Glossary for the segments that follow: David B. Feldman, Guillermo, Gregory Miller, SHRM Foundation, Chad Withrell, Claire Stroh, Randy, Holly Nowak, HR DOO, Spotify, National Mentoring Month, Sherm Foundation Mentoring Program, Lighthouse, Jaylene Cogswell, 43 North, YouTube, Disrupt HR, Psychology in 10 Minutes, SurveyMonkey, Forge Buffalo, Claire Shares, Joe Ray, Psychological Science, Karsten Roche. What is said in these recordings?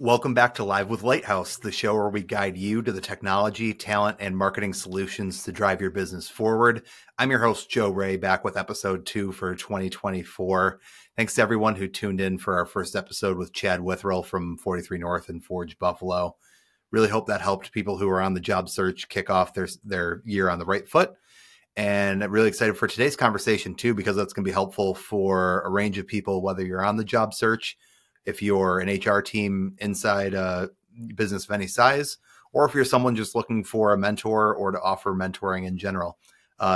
Welcome back to Live with Lighthouse, the show where we guide you to the technology, talent, and marketing solutions to drive your business forward. I'm your host, Joe Ray, back with episode 2 for 2024. Thanks to everyone who tuned in for our first episode with Chad Withrell from 43 North and Forge Buffalo. Really hope that helped people who are on the job search kick off their year on the right foot. And I'm really excited for today's conversation, too, because that's going to be helpful for a range of people, whether you're on the job search, if you're an HR team inside a business of any size, or if you're someone just looking for a mentor or to offer mentoring in general.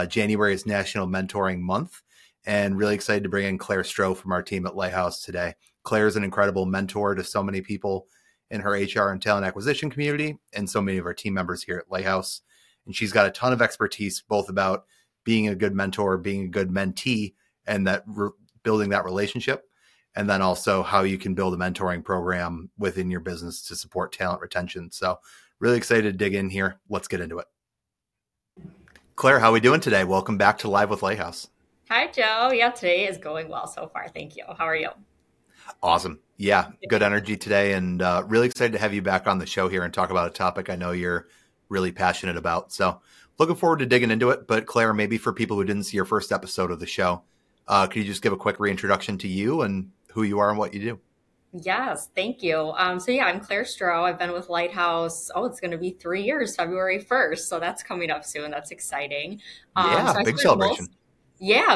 January is National Mentoring Month, and really excited to bring in Claire Stroh from our team at Lighthouse today. Claire is an incredible mentor to so many people in her HR and talent acquisition community and so many of our team members here at Lighthouse. And she's got a ton of expertise, both about being a good mentor, being a good mentee, and that building that relationship. And then also how you can build a mentoring program within your business to support talent retention. So really excited to dig in here. Let's get into it. Claire, how are we doing today? Welcome back to Live with Lighthouse. Hi, Joe. Yeah, today is going well so far. Thank you. How are you? Awesome. Yeah, good energy today. And really excited to have you back on the show here and talk about a topic I know you're really passionate about. So looking forward to digging into it. But Claire, maybe for people who didn't see your first episode of the show, could you just give a quick reintroduction to you and who you are and what you do? Yes, thank you. I'm Claire Stroh. I've been with Lighthouse. It's going to be 3 years, February 1st. So that's coming up soon. That's exciting. Big celebration.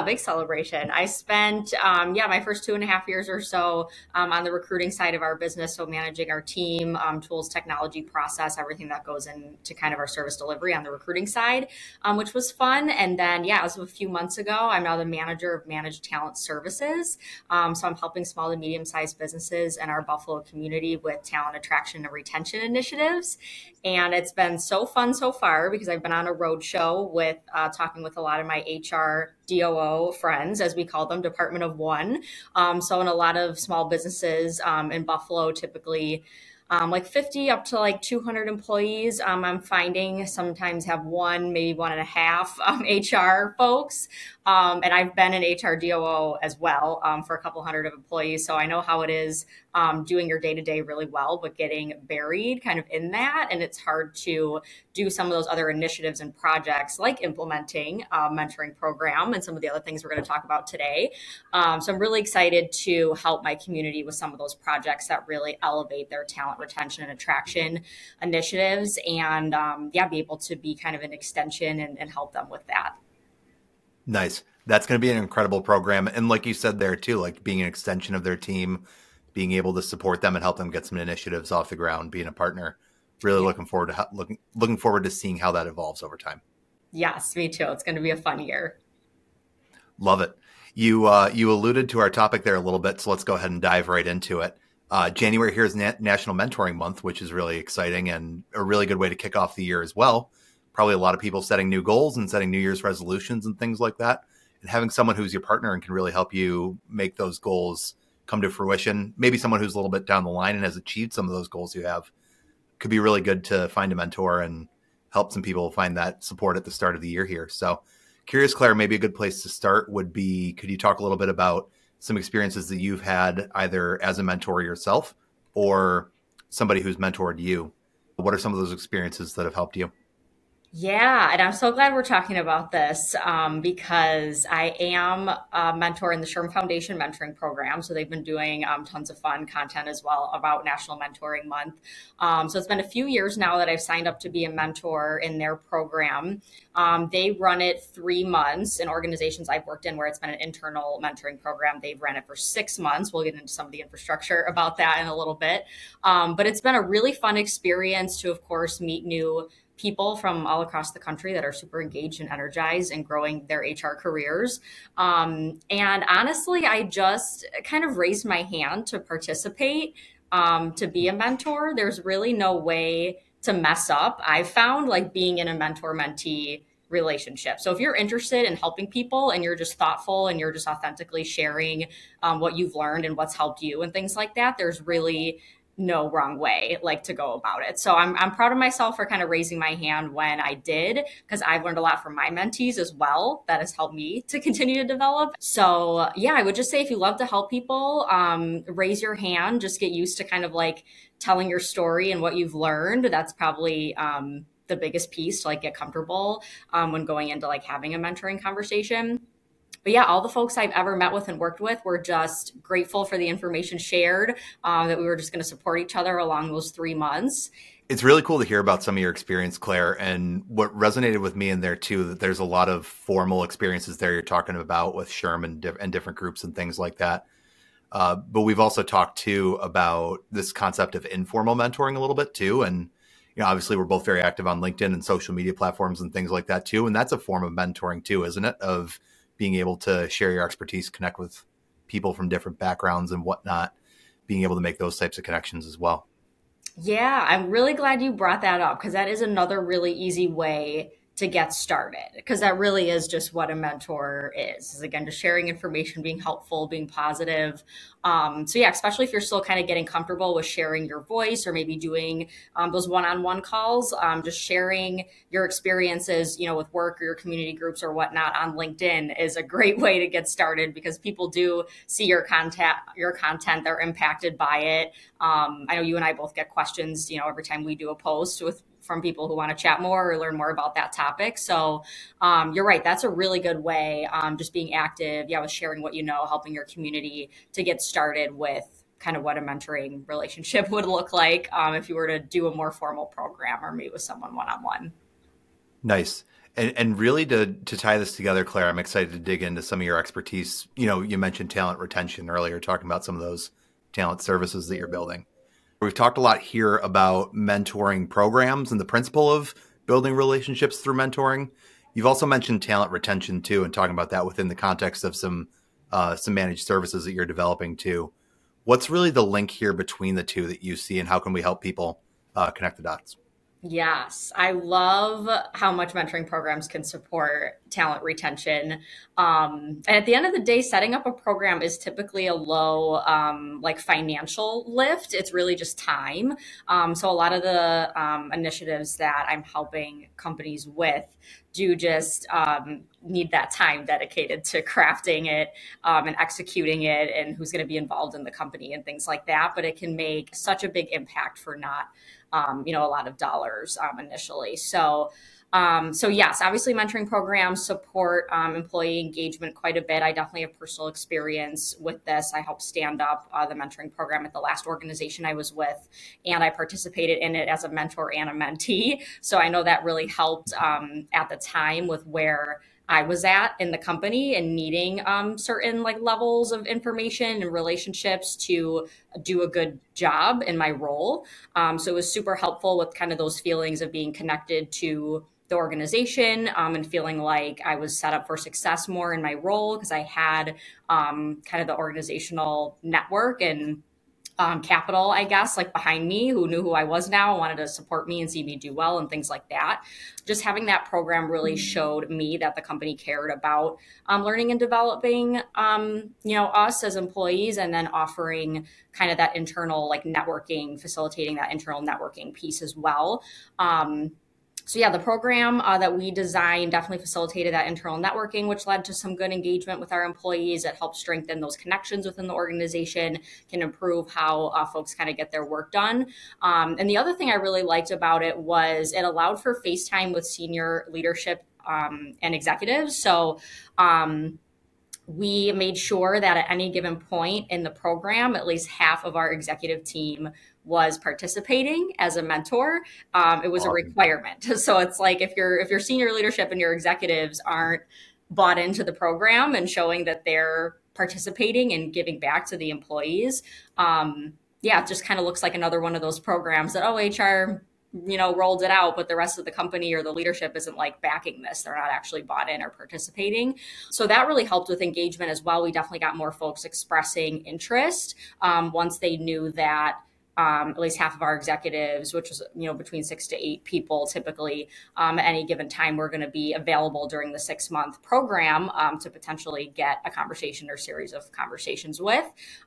Big celebration. I spent, my first 2.5 years or so on the recruiting side of our business. So managing our team, tools, technology, process, everything that goes into kind of our service delivery on the recruiting side, which was fun. And then, as of a few months ago, I'm now the manager of Managed Talent Services. So I'm helping small to medium-sized businesses in our Buffalo community with talent attraction and retention initiatives. And it's been so fun so far because I've been on a road show with talking with a lot of my HR DOO friends, as we call them, Department of One. So in a lot of small businesses in Buffalo, typically 50 up to 200 employees, I'm finding sometimes have one, maybe 1.5 HR folks. And I've been an HR DOO as well for a couple hundred of employees. So I know how it is doing your day-to-day really well, but getting buried kind of in that. And it's hard to do some of those other initiatives and projects like implementing a mentoring program and some of the other things we're going to talk about today. So I'm really excited to help my community with some of those projects that really elevate their talent retention and attraction initiatives, and be able to be kind of an extension and help them with that. Nice. That's going to be an incredible program. And like you said there too, being an extension of their team, being able to support them and help them get some initiatives off the ground, being a partner. Really looking forward to seeing how that evolves over time. Yes, me too. It's going to be a fun year. Love it. You alluded to our topic there a little bit, so let's go ahead and dive right into it. January here is National Mentoring Month, which is really exciting and a really good way to kick off the year as well. Probably a lot of people setting new goals and setting New Year's resolutions and things like that. And having someone who's your partner and can really help you make those goals come to fruition, maybe someone who's a little bit down the line and has achieved some of those goals you have, could be really good to find a mentor and help some people find that support at the start of the year here. So curious, Claire, maybe a good place to start would be, could you talk a little bit about some experiences that you've had either as a mentor yourself or somebody who's mentored you? What are some of those experiences that have helped you? Yeah, and I'm so glad we're talking about this because I am a mentor in the Sherm Foundation Mentoring Program. So they've been doing tons of fun content as well about National Mentoring Month. So it's been a few years now that I've signed up to be a mentor in their program. They run it 3 months in organizations I've worked in where it's been an internal mentoring program. They've run it for 6 months. We'll get into some of the infrastructure about that in a little bit. But it's been a really fun experience to, of course, meet new people from all across the country that are super engaged and energized and growing their HR careers. And honestly, I just kind of raised my hand to participate, to be a mentor. There's really no way to mess up. I found being in a mentor-mentee relationship. So if you're interested in helping people and you're just thoughtful and you're just authentically sharing what you've learned and what's helped you and things like that, there's really no wrong way, like, to go about it. So I'm proud of myself for kind of raising my hand when I did, because I've learned a lot from my mentees as well. That has helped me to continue to develop. So yeah, I would just say, if you love to help people, raise your hand, just get used to kind of like telling your story and what you've learned. That's probably, the biggest piece to like get comfortable, when going into like having a mentoring conversation. But yeah, all the folks I've ever met with and worked with were just grateful for the information shared, that we were just going to support each other along those 3 months. It's really cool to hear about some of your experience, Claire. And what resonated with me in there too, that there's a lot of formal experiences there you're talking about with SHRM and different groups and things like that. But we've also talked too about this concept of informal mentoring a little bit too. And you know, obviously we're both very active on LinkedIn and social media platforms and things like that too. And that's a form of mentoring too, isn't it? Of being able to share your expertise, connect with people from different backgrounds and whatnot, being able to make those types of connections as well. Yeah, I'm really glad you brought that up, because that is another really easy way to get started, because that really is just what a mentor is, again, just sharing information, being helpful, being positive. So yeah, especially if you're still kind of getting comfortable with sharing your voice, or maybe doing those one-on-one calls, just sharing your experiences, you know, with work or your community groups or whatnot on LinkedIn is a great way to get started, because people do see your content, they're impacted by it. I know you and I both get questions, you know, every time we do a post from people who want to chat more or learn more about that topic. So you're right. That's a really good way. Just being active, with sharing what you know, helping your community to get started with kind of what a mentoring relationship would look like if you were to do a more formal program or meet with someone one-on-one. Nice. And really to tie this together, Claire, I'm excited to dig into some of your expertise. You know, you mentioned talent retention earlier, talking about some of those talent services that you're building. We've talked a lot here about mentoring programs and the principle of building relationships through mentoring. You've also mentioned talent retention too, and talking about that within the context of some managed services that you're developing too. What's really the link here between the two that you see, and how can we help people connect the dots? Yes, I love how much mentoring programs can support talent retention. And at the end of the day, setting up a program is typically a low financial lift. It's really just time. So a lot of the initiatives that I'm helping companies with do just need that time dedicated to crafting it and executing it, and who's going to be involved in the company and things like that. But it can make such a big impact for not a lot of dollars initially. So yes, obviously mentoring programs support employee engagement quite a bit. I definitely have personal experience with this. I helped stand up the mentoring program at the last organization I was with, and I participated in it as a mentor and a mentee. So I know that really helped at the time with where I was at in the company and needing certain levels of information and relationships to do a good job in my role. So it was super helpful with kind of those feelings of being connected to the organization and feeling like I was set up for success more in my role, because I had kind of the organizational network and capital, I guess, behind me, who knew who I was now, wanted to support me and see me do well and things like that. Just having that program really showed me that the company cared about learning and developing, us as employees, and then offering kind of that internal networking, facilitating that internal networking piece as well. So yeah, the program that we designed definitely facilitated that internal networking, which led to some good engagement with our employees. It helped strengthen those connections within the organization, can improve how folks kind of get their work done. And the other thing I really liked about it was it allowed for FaceTime with senior leadership and executives. So we made sure that at any given point in the program, at least half of our executive team was participating as a mentor. It was a requirement. So it's if your senior leadership and your executives aren't bought into the program and showing that they're participating and giving back to the employees, it just kind of looks like another one of those programs that, HR, rolled it out, but the rest of the company or the leadership isn't backing this. They're not actually bought in or participating. So that really helped with engagement as well. We definitely got more folks expressing interest once they knew that at least half of our executives, which is, you know, between 6 to 8 people typically at any given time, we're going to be available during the 6-month program to potentially get a conversation or series of conversations with.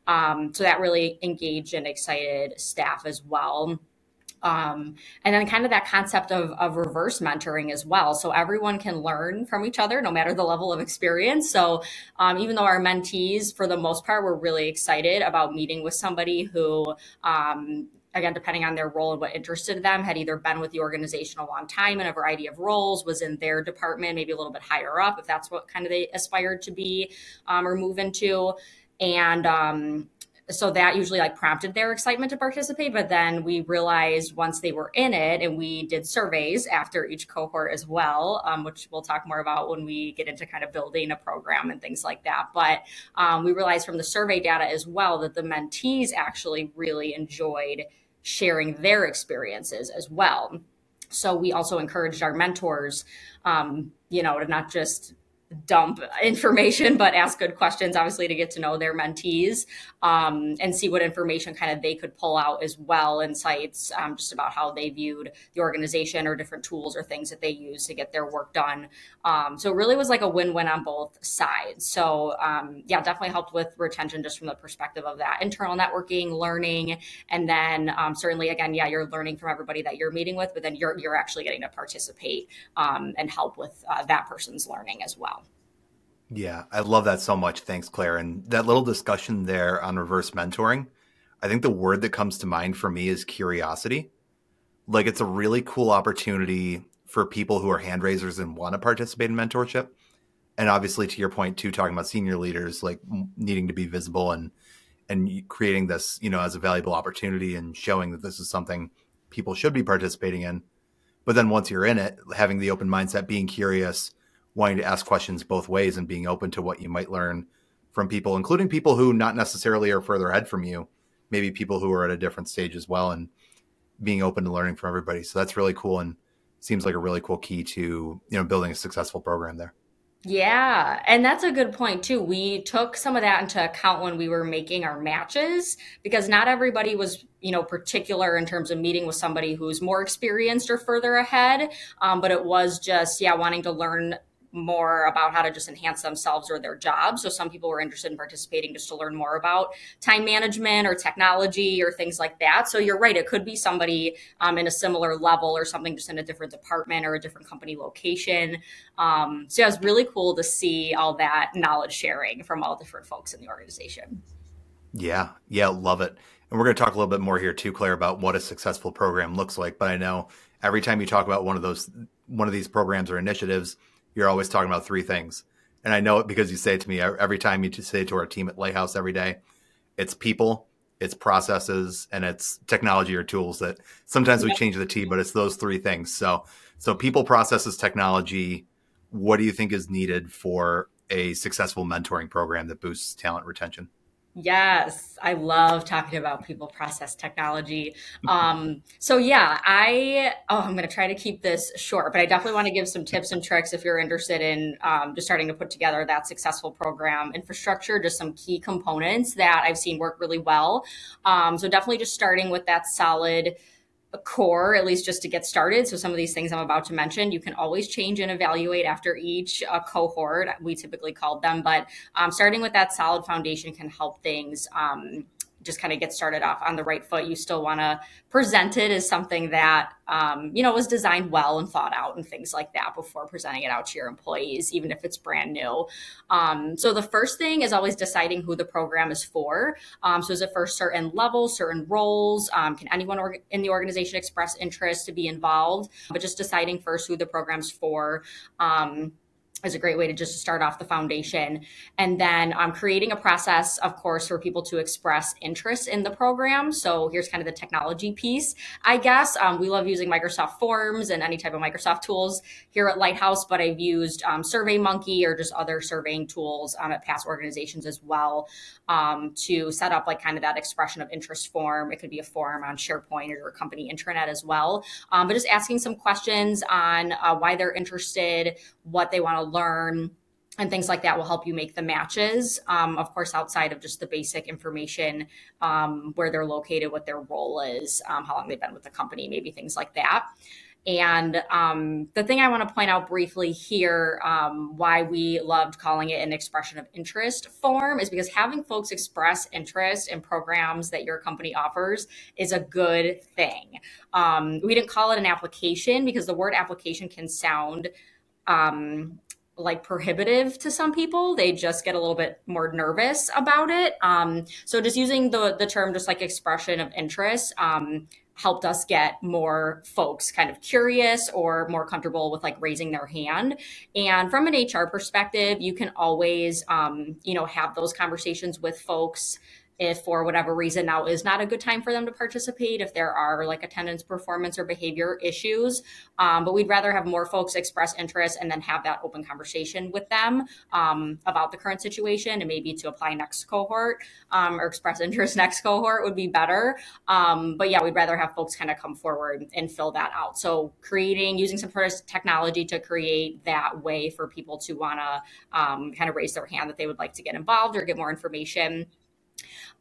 So that really engaged and excited staff as well. And then kind of that concept of reverse mentoring as well. So everyone can learn from each other, no matter the level of experience. So even though our mentees, for the most part, were really excited about meeting with somebody who, again, depending on their role and what interested them, had either been with the organization a long time in a variety of roles, was in their department, maybe a little bit higher up, if that's what kind of they aspired to be or move into. And so that usually like prompted their excitement to participate. But then we realized once they were in it, and we did surveys after each cohort as well, which we'll talk more about when we get into kind of building a program and things like that. But we realized from the survey data as well that the mentees actually really enjoyed sharing their experiences as well. So we also encouraged our mentors, you know, to not just dump information, but ask good questions, obviously, to get to know their mentees and see what information kind of they could pull out as well, insights just about how they viewed the organization or different tools or things that they use to get their work done. So it really was like a win-win on both sides. So yeah, definitely helped with retention just from the perspective of that internal networking, learning, and then certainly again, yeah, you're learning from everybody that you're meeting with, but then you're actually getting to participate and help with that person's learning as well. Yeah, I love that so much. Thanks, Claire. And that little discussion there on reverse mentoring, I think the word that comes to mind for me is curiosity. Like, it's a really cool opportunity for people who are hand raisers and want to participate in mentorship. And obviously, to your point too, talking about senior leaders, like needing to be visible and creating this, you know, as a valuable opportunity and showing that this is something people should be participating in. But then once you're in it, having the open mindset, being curious, wanting to ask questions both ways and being open to what you might learn from people, including people who not necessarily are further ahead from you, maybe people who are at a different stage as well, and being open to learning from everybody. So that's really cool and seems like a really cool key to, you know, building a successful program there. Yeah. And that's a good point too. We took some of that into account when we were making our matches, because not everybody was, you know, particular in terms of meeting with somebody who's more experienced or further ahead. But it was just, yeah, wanting to learn more about how to just enhance themselves or their job. So some people were interested in participating just to learn more about time management or technology or things like that. So you're right, it could be somebody in a similar level or something just in a different department or a different company location. So it was really cool to see all that knowledge sharing from all different folks in the organization. Yeah, love it. And we're going to talk a little bit more here too, Claire, about what a successful program looks like. But I know every time you talk about one of these programs or initiatives, you're always talking about three things. And I know it because you say it to me every time. You say it to our team at Lighthouse every day. It's people, it's processes, and it's technology or tools that sometimes we change the T, but it's those three things. So people, processes, technology. What do you think is needed for a successful mentoring program that boosts talent retention? Yes, I love talking about people, process, technology. So yeah, I'm going to try to keep this short, but I definitely want to give some tips and tricks if you're interested in just starting to put together that successful program infrastructure, just some key components that I've seen work really well. So definitely just starting with that solid core, at least just to get started. So some of these things I'm about to mention, you can always change and evaluate after each cohort, we typically called them, but starting with that solid foundation can help things just kind of get started off on the right foot. You still want to present it as something that, you know, was designed well and thought out and things like that before presenting it out to your employees, even if it's brand new. So the first thing is always deciding who the program is for. So is it for certain levels, certain roles? Can anyone in the organization express interest to be involved? But just deciding first who the program's for, is a great way to just start off the foundation. And then creating a process, of course, for people to express interest in the program. So here's kind of the technology piece, I guess. We love using Microsoft Forms and any type of Microsoft tools here at Lighthouse, but I've used SurveyMonkey or just other surveying tools at past organizations as well to set up like kind of that expression of interest form. It could be a form on SharePoint or company intranet as well. But just asking some questions on why they're interested, what they want to learn, and things like that will help you make the matches, of course, outside of just the basic information, where they're located, what their role is, how long they've been with the company, maybe things like that. And the thing I want to point out briefly here, why we loved calling it an expression of interest form, is because having folks express interest in programs that your company offers is a good thing. We didn't call it an application because the word application can sound like prohibitive to some people. They just get a little bit more nervous about it. So just using the term just like expression of interest helped us get more folks kind of curious or more comfortable with like raising their hand. And from an HR perspective, you can always, have those conversations with folks. If for whatever reason now is not a good time for them to participate, if there are like attendance, performance, or behavior issues, but we'd rather have more folks express interest and then have that open conversation with them about the current situation, and maybe to apply next cohort or express interest next cohort would be better. But yeah, we'd rather have folks kind of come forward and fill that out. So using some sort of technology to create that way for people to wanna kind of raise their hand that they would like to get involved or get more information.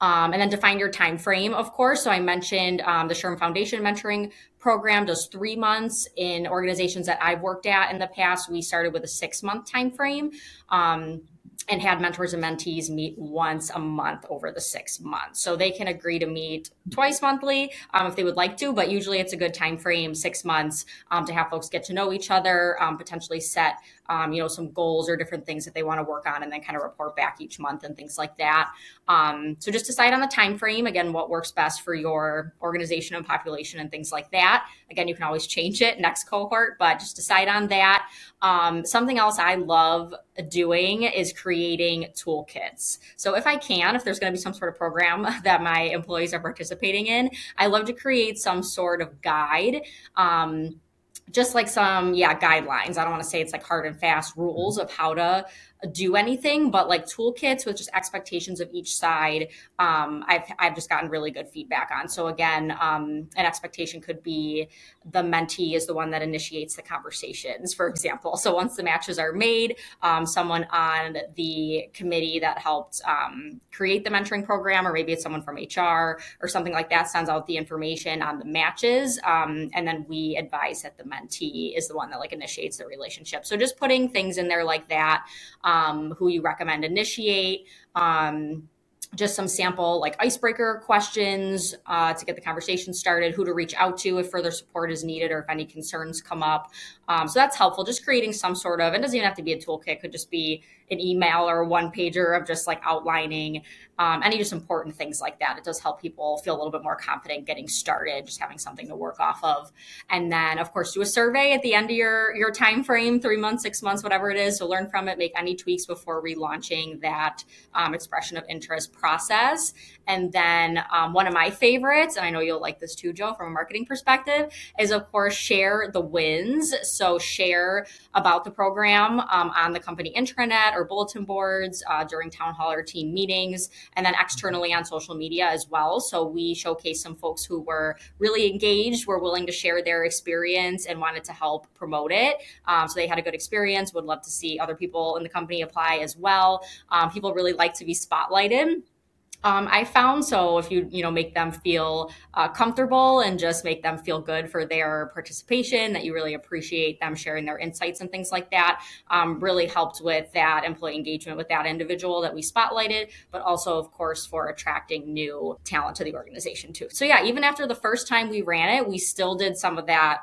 And then define your time frame, of course. So I mentioned the SHRM Foundation Mentoring Program does 3 months. In organizations that I've worked at in the past, we started with a 6-month time frame and had mentors and mentees meet once a month over the 6 months. So they can agree to meet twice monthly if they would like to, but usually it's a good time frame, 6 months, to have folks get to know each other, potentially set some goals or different things that they want to work on, and then kind of report back each month and things like that. So just decide on the time frame, again, what works best for your organization and population and things like that. Again, you can always change it next cohort, but just decide on that. Something else I love doing is creating toolkits. So if there's going to be some sort of program that my employees are participating in, I love to create some sort of guide. Just like some, guidelines. I don't want to say it's like hard and fast rules of how to do anything, but like toolkits with just expectations of each side. I've just gotten really good feedback on. So again, an expectation could be the mentee is the one that initiates the conversations, for example. So once the matches are made, someone on the committee that helped create the mentoring program, or maybe it's someone from HR or something like that, sends out the information on the matches. And then we advise that the mentee is the one that like initiates the relationship. So just putting things in there like that. Who you recommend initiate, just some sample like icebreaker questions to get the conversation started, who to reach out to if further support is needed or if any concerns come up. So that's helpful, just creating some sort of, it doesn't even have to be a toolkit, it could just be an email or a one pager of just like outlining any just important things like that. It does help people feel a little bit more confident getting started, just having something to work off of. And then of course do a survey at the end of your time frame, 3 months, 6 months, whatever it is. So learn from it, make any tweaks before relaunching that expression of interest process. And then one of my favorites, and I know you'll like this too, Joe, from a marketing perspective, is of course share the wins. So share about the program on the company intranet or bulletin boards during town hall or team meetings, and then externally on social media as well. So we showcased some folks who were really engaged, were willing to share their experience and wanted to help promote it. So they had a good experience, would love to see other people in the company apply as well. People really like to be spotlighted. I found, so if you make them feel comfortable and just make them feel good for their participation, that you really appreciate them sharing their insights and things like that, really helped with that employee engagement with that individual that we spotlighted, but also of course for attracting new talent to the organization too. So yeah, even after the first time we ran it, we still did some of that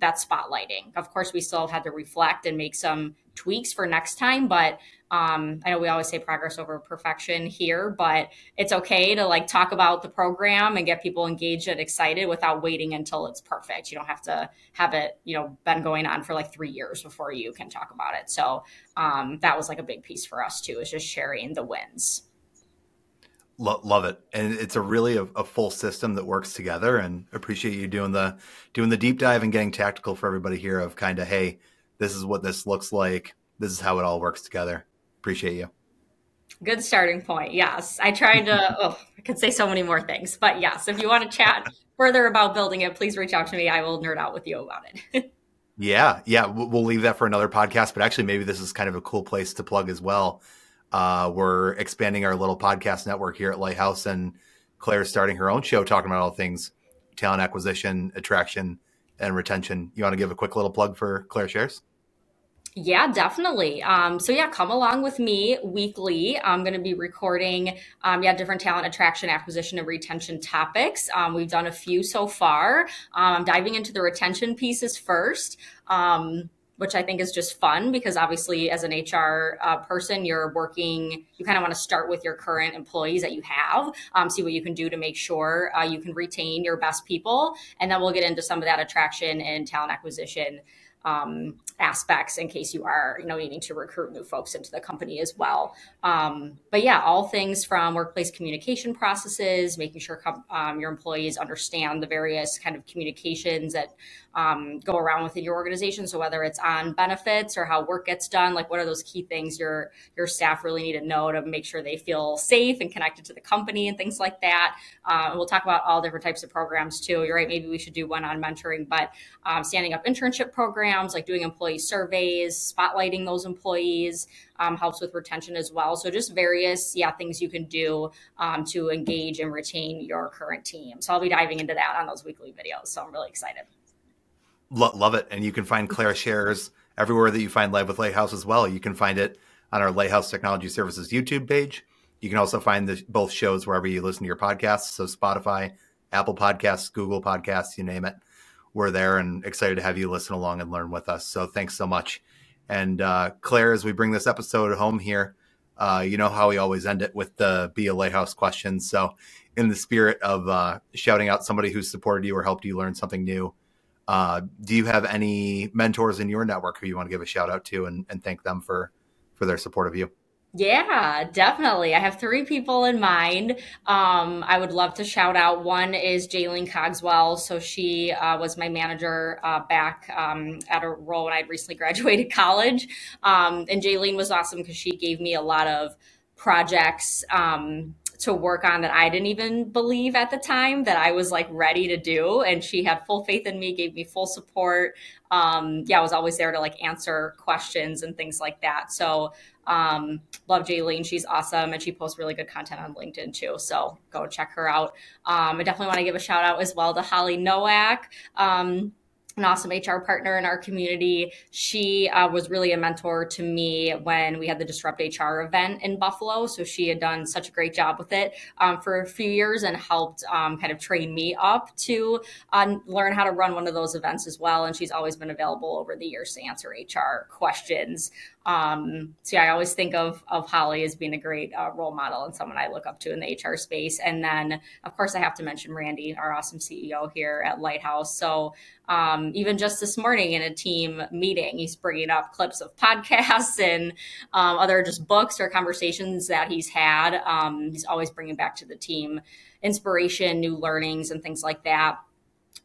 spotlighting. Of course, we still had to reflect and make some tweaks for next time, but I know we always say progress over perfection here, but it's okay to like talk about the program and get people engaged and excited without waiting until it's perfect. You don't have to have it, been going on for like 3 years before you can talk about it. So that was like a big piece for us too, is just sharing the wins. Love it. And it's a really full system that works together, and appreciate you doing the deep dive and getting tactical for everybody here of kind of, hey, this is what this looks like. This is how it all works together. Appreciate you. Good starting point. Yes. I tried to, I could say so many more things, but yes, if you want to chat further about building it, please reach out to me. I will nerd out with you about it. Yeah. We'll leave that for another podcast, but actually maybe this is kind of a cool place to plug as well. We're expanding our little podcast network here at Lighthouse, and Claire's starting her own show talking about all things talent acquisition, attraction, and retention. You want to give a quick little plug for Claire Shares? Yeah, definitely. Come along with me weekly. I'm going to be recording, different talent attraction, acquisition, and retention topics. We've done a few so far. I'm diving into the retention pieces first, which I think is just fun because obviously as an HR person, you kind of want to start with your current employees that you have, see what you can do to make sure you can retain your best people. And then we'll get into some of that attraction and talent acquisition aspects in case you are, needing to recruit new folks into the company as well. All things from workplace communication processes, making sure your employees understand the various kind of communications that go around within your organization. So whether it's on benefits or how work gets done, like what are those key things your staff really need to know to make sure they feel safe and connected to the company and things like that. We'll talk about all different types of programs too. You're right. Maybe we should do one on mentoring, but standing up internship programs, like doing employee surveys, spotlighting those employees, helps with retention as well. So just various things you can do to engage and retain your current team. So I'll be diving into that on those weekly videos. So I'm really excited. Love it. And you can find Claire Shares everywhere that you find Live with Lighthouse as well. You can find it on our Lighthouse Technology Services YouTube page. You can also find both shows wherever you listen to your podcasts. So Spotify, Apple Podcasts, Google Podcasts, you name it. We're there and excited to have you listen along and learn with us. So thanks so much. And Claire, as we bring this episode home here, you know how we always end it with the Be a Lighthouse question. So in the spirit of shouting out somebody who supported you or helped you learn something new, do you have any mentors in your network who you want to give a shout out to and thank them for their support of you? Yeah, definitely. I have three people in mind. I would love to shout out. One is Jaylene Cogswell. So she was my manager back at a role when I'd recently graduated college. And Jaylene was awesome because she gave me a lot of projects to work on that I didn't even believe at the time that I was like ready to do. And she had full faith in me, gave me full support. I was always there to like answer questions and things like that. So love Jaylene. She's awesome. And she posts really good content on LinkedIn too. So go check her out. I definitely want to give a shout out as well to Holly Nowak, an awesome HR partner in our community. She was really a mentor to me when we had the Disrupt HR event in Buffalo. So she had done such a great job with it for a few years and helped kind of train me up to learn how to run one of those events as well. And she's always been available over the years to answer HR questions. I always think of Holly as being a great role model and someone I look up to in the HR space. And then, of course, I have to mention Randy, our awesome CEO here at Lighthouse. So even just this morning in a team meeting, he's bringing up clips of podcasts and other just books or conversations that he's had. He's always bringing back to the team inspiration, new learnings, and things like that.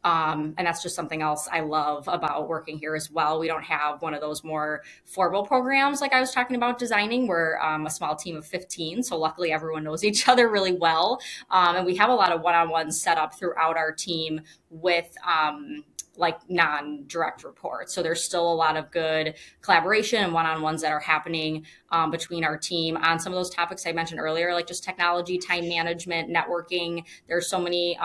And that's just something else I love about working here as well. We don't have one of those more formal programs like I was talking about designing. We're a small team of 15, so luckily everyone knows each other really well. And we have a lot of one-on-ones set up throughout our team with like non-direct reports. So there's still a lot of good collaboration and one-on-ones that are happening between our team on some of those topics I mentioned earlier, like just technology, time management, networking. There's so many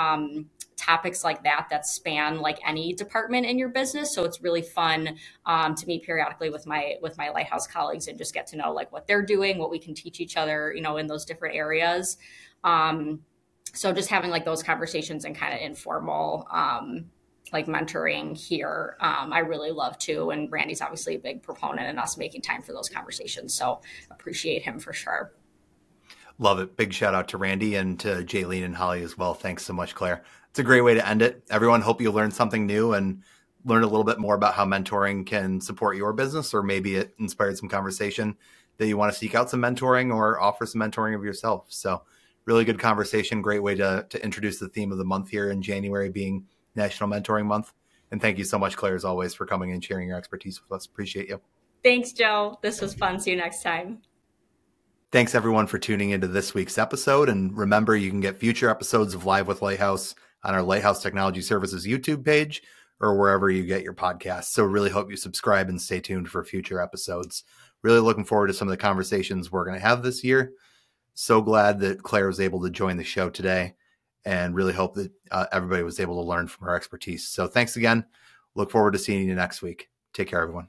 topics like that span like any department in your business. So it's really fun to meet periodically with my Lighthouse colleagues and just get to know like what they're doing, what we can teach each other, in those different areas. So just having like those conversations and kind of informal like mentoring here, I really love too. And Randy's obviously a big proponent in us making time for those conversations. So appreciate him for sure. Love it. Big shout out to Randy and to Jaylene and Holly as well. Thanks so much, Claire. It's a great way to end it. Everyone, hope you learned something new and learned a little bit more about how mentoring can support your business, or maybe it inspired some conversation that you want to seek out some mentoring or offer some mentoring of yourself. So really good conversation. Great way to introduce the theme of the month here in January being National Mentoring Month. And thank you so much, Claire, as always, for coming and sharing your expertise with us. Appreciate you. Thanks, Joe. This was fun. See you next time. Thanks, everyone, for tuning into this week's episode. And remember, you can get future episodes of Live with Lighthouse on our Lighthouse Technology Services YouTube page, or wherever you get your podcasts. So really hope you subscribe and stay tuned for future episodes. Really looking forward to some of the conversations we're going to have this year. So glad that Claire was able to join the show today, and really hope that everybody was able to learn from her expertise. So thanks again. Look forward to seeing you next week. Take care, everyone.